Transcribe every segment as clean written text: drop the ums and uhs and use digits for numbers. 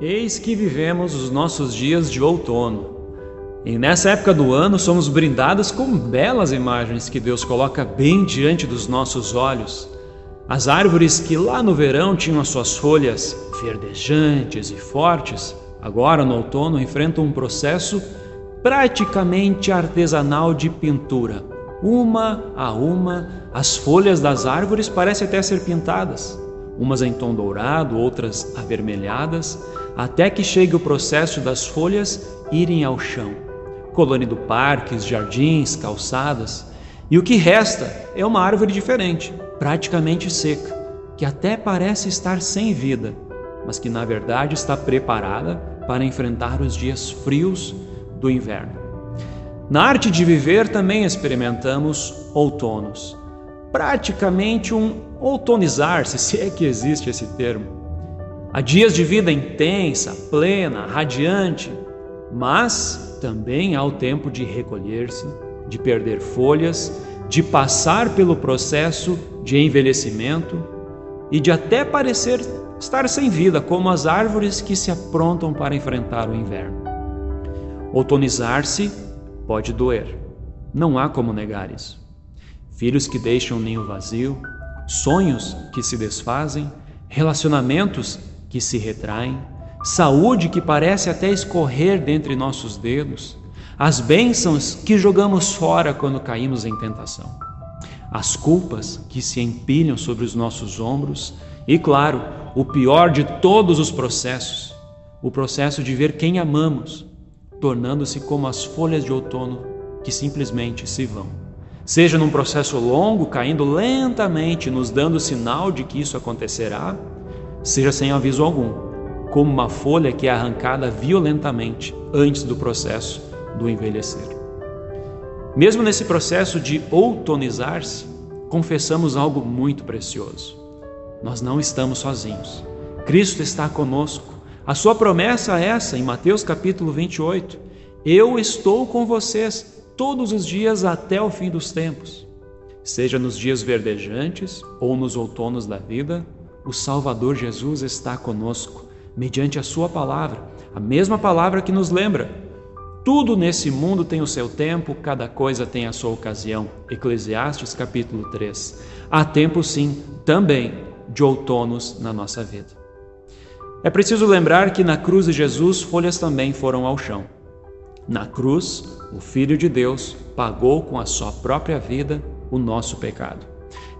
Eis que vivemos os nossos dias de outono, e nessa época do ano somos brindados com belas imagens que Deus coloca bem diante dos nossos olhos. As árvores que lá no verão tinham as suas folhas verdejantes e fortes, agora no outono enfrentam um processo praticamente artesanal de pintura. Uma a uma, as folhas das árvores parecem até ser pintadas, umas em tom dourado, outras avermelhadas, até que chegue o processo das folhas irem ao chão, colorindo parques, jardins, calçadas, e o que resta é uma árvore diferente, praticamente seca, que até parece estar sem vida, mas que na verdade está preparada para enfrentar os dias frios do inverno. Na arte de viver também experimentamos outonos, praticamente um outonizar-se, se é que existe esse termo. Há dias de vida intensa, plena, radiante, mas também há o tempo de recolher-se, de perder folhas, de passar pelo processo de envelhecimento e de até parecer estar sem vida, como as árvores que se aprontam para enfrentar o inverno. Outonizar-se pode doer, não há como negar isso. Filhos que deixam o ninho vazio, sonhos que se desfazem, relacionamentos que se retraem, saúde que parece até escorrer dentre nossos dedos, as bênçãos que jogamos fora quando caímos em tentação, as culpas que se empilham sobre os nossos ombros e, claro, o pior de todos os processos, o processo de ver quem amamos, tornando-se como as folhas de outono que simplesmente se vão. Seja num processo longo, caindo lentamente, nos dando sinal de que isso acontecerá, seja sem aviso algum, como uma folha que é arrancada violentamente antes do processo do envelhecer. Mesmo nesse processo de outonizar-se, confessamos algo muito precioso. Nós não estamos sozinhos. Cristo está conosco. A sua promessa é essa, em Mateus capítulo 28. Eu estou com vocês todos os dias até o fim dos tempos. Seja nos dias verdejantes ou nos outonos da vida, o Salvador Jesus está conosco, mediante a sua palavra, a mesma palavra que nos lembra: tudo nesse mundo tem o seu tempo, cada coisa tem a sua ocasião. Eclesiastes capítulo 3. Há tempo sim, também, de outonos na nossa vida. É preciso lembrar que na cruz de Jesus, folhas também foram ao chão. Na cruz, o Filho de Deus pagou com a sua própria vida o nosso pecado.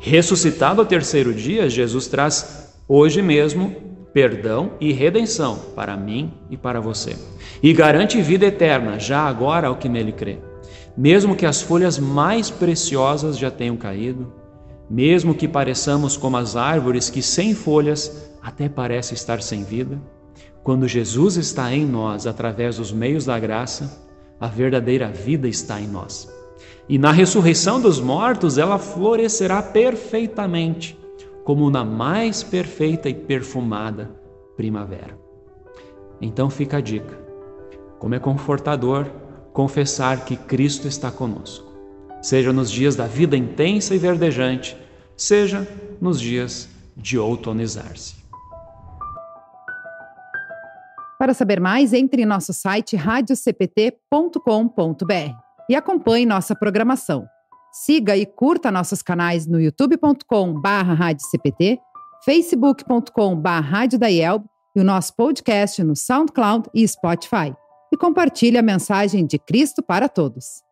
Ressuscitado ao terceiro dia, Jesus traz hoje mesmo perdão e redenção para mim e para você, e garante vida eterna já agora ao que nele crê. Mesmo que as folhas mais preciosas já tenham caído, mesmo que pareçamos como as árvores que sem folhas até parece estar sem vida, quando Jesus está em nós, através dos meios da graça, a verdadeira vida está em nós. E na ressurreição dos mortos, ela florescerá perfeitamente, como na mais perfeita e perfumada primavera. Então fica a dica. Como é confortador confessar que Cristo está conosco, seja nos dias da vida intensa e verdejante, seja nos dias de outonizar-se. Para saber mais, entre em nosso site radiocpt.com.br e acompanhe nossa programação. Siga e curta nossos canais no youtube.com.br, facebook.com.br e o nosso podcast no SoundCloud e Spotify. E compartilhe a mensagem de Cristo para todos.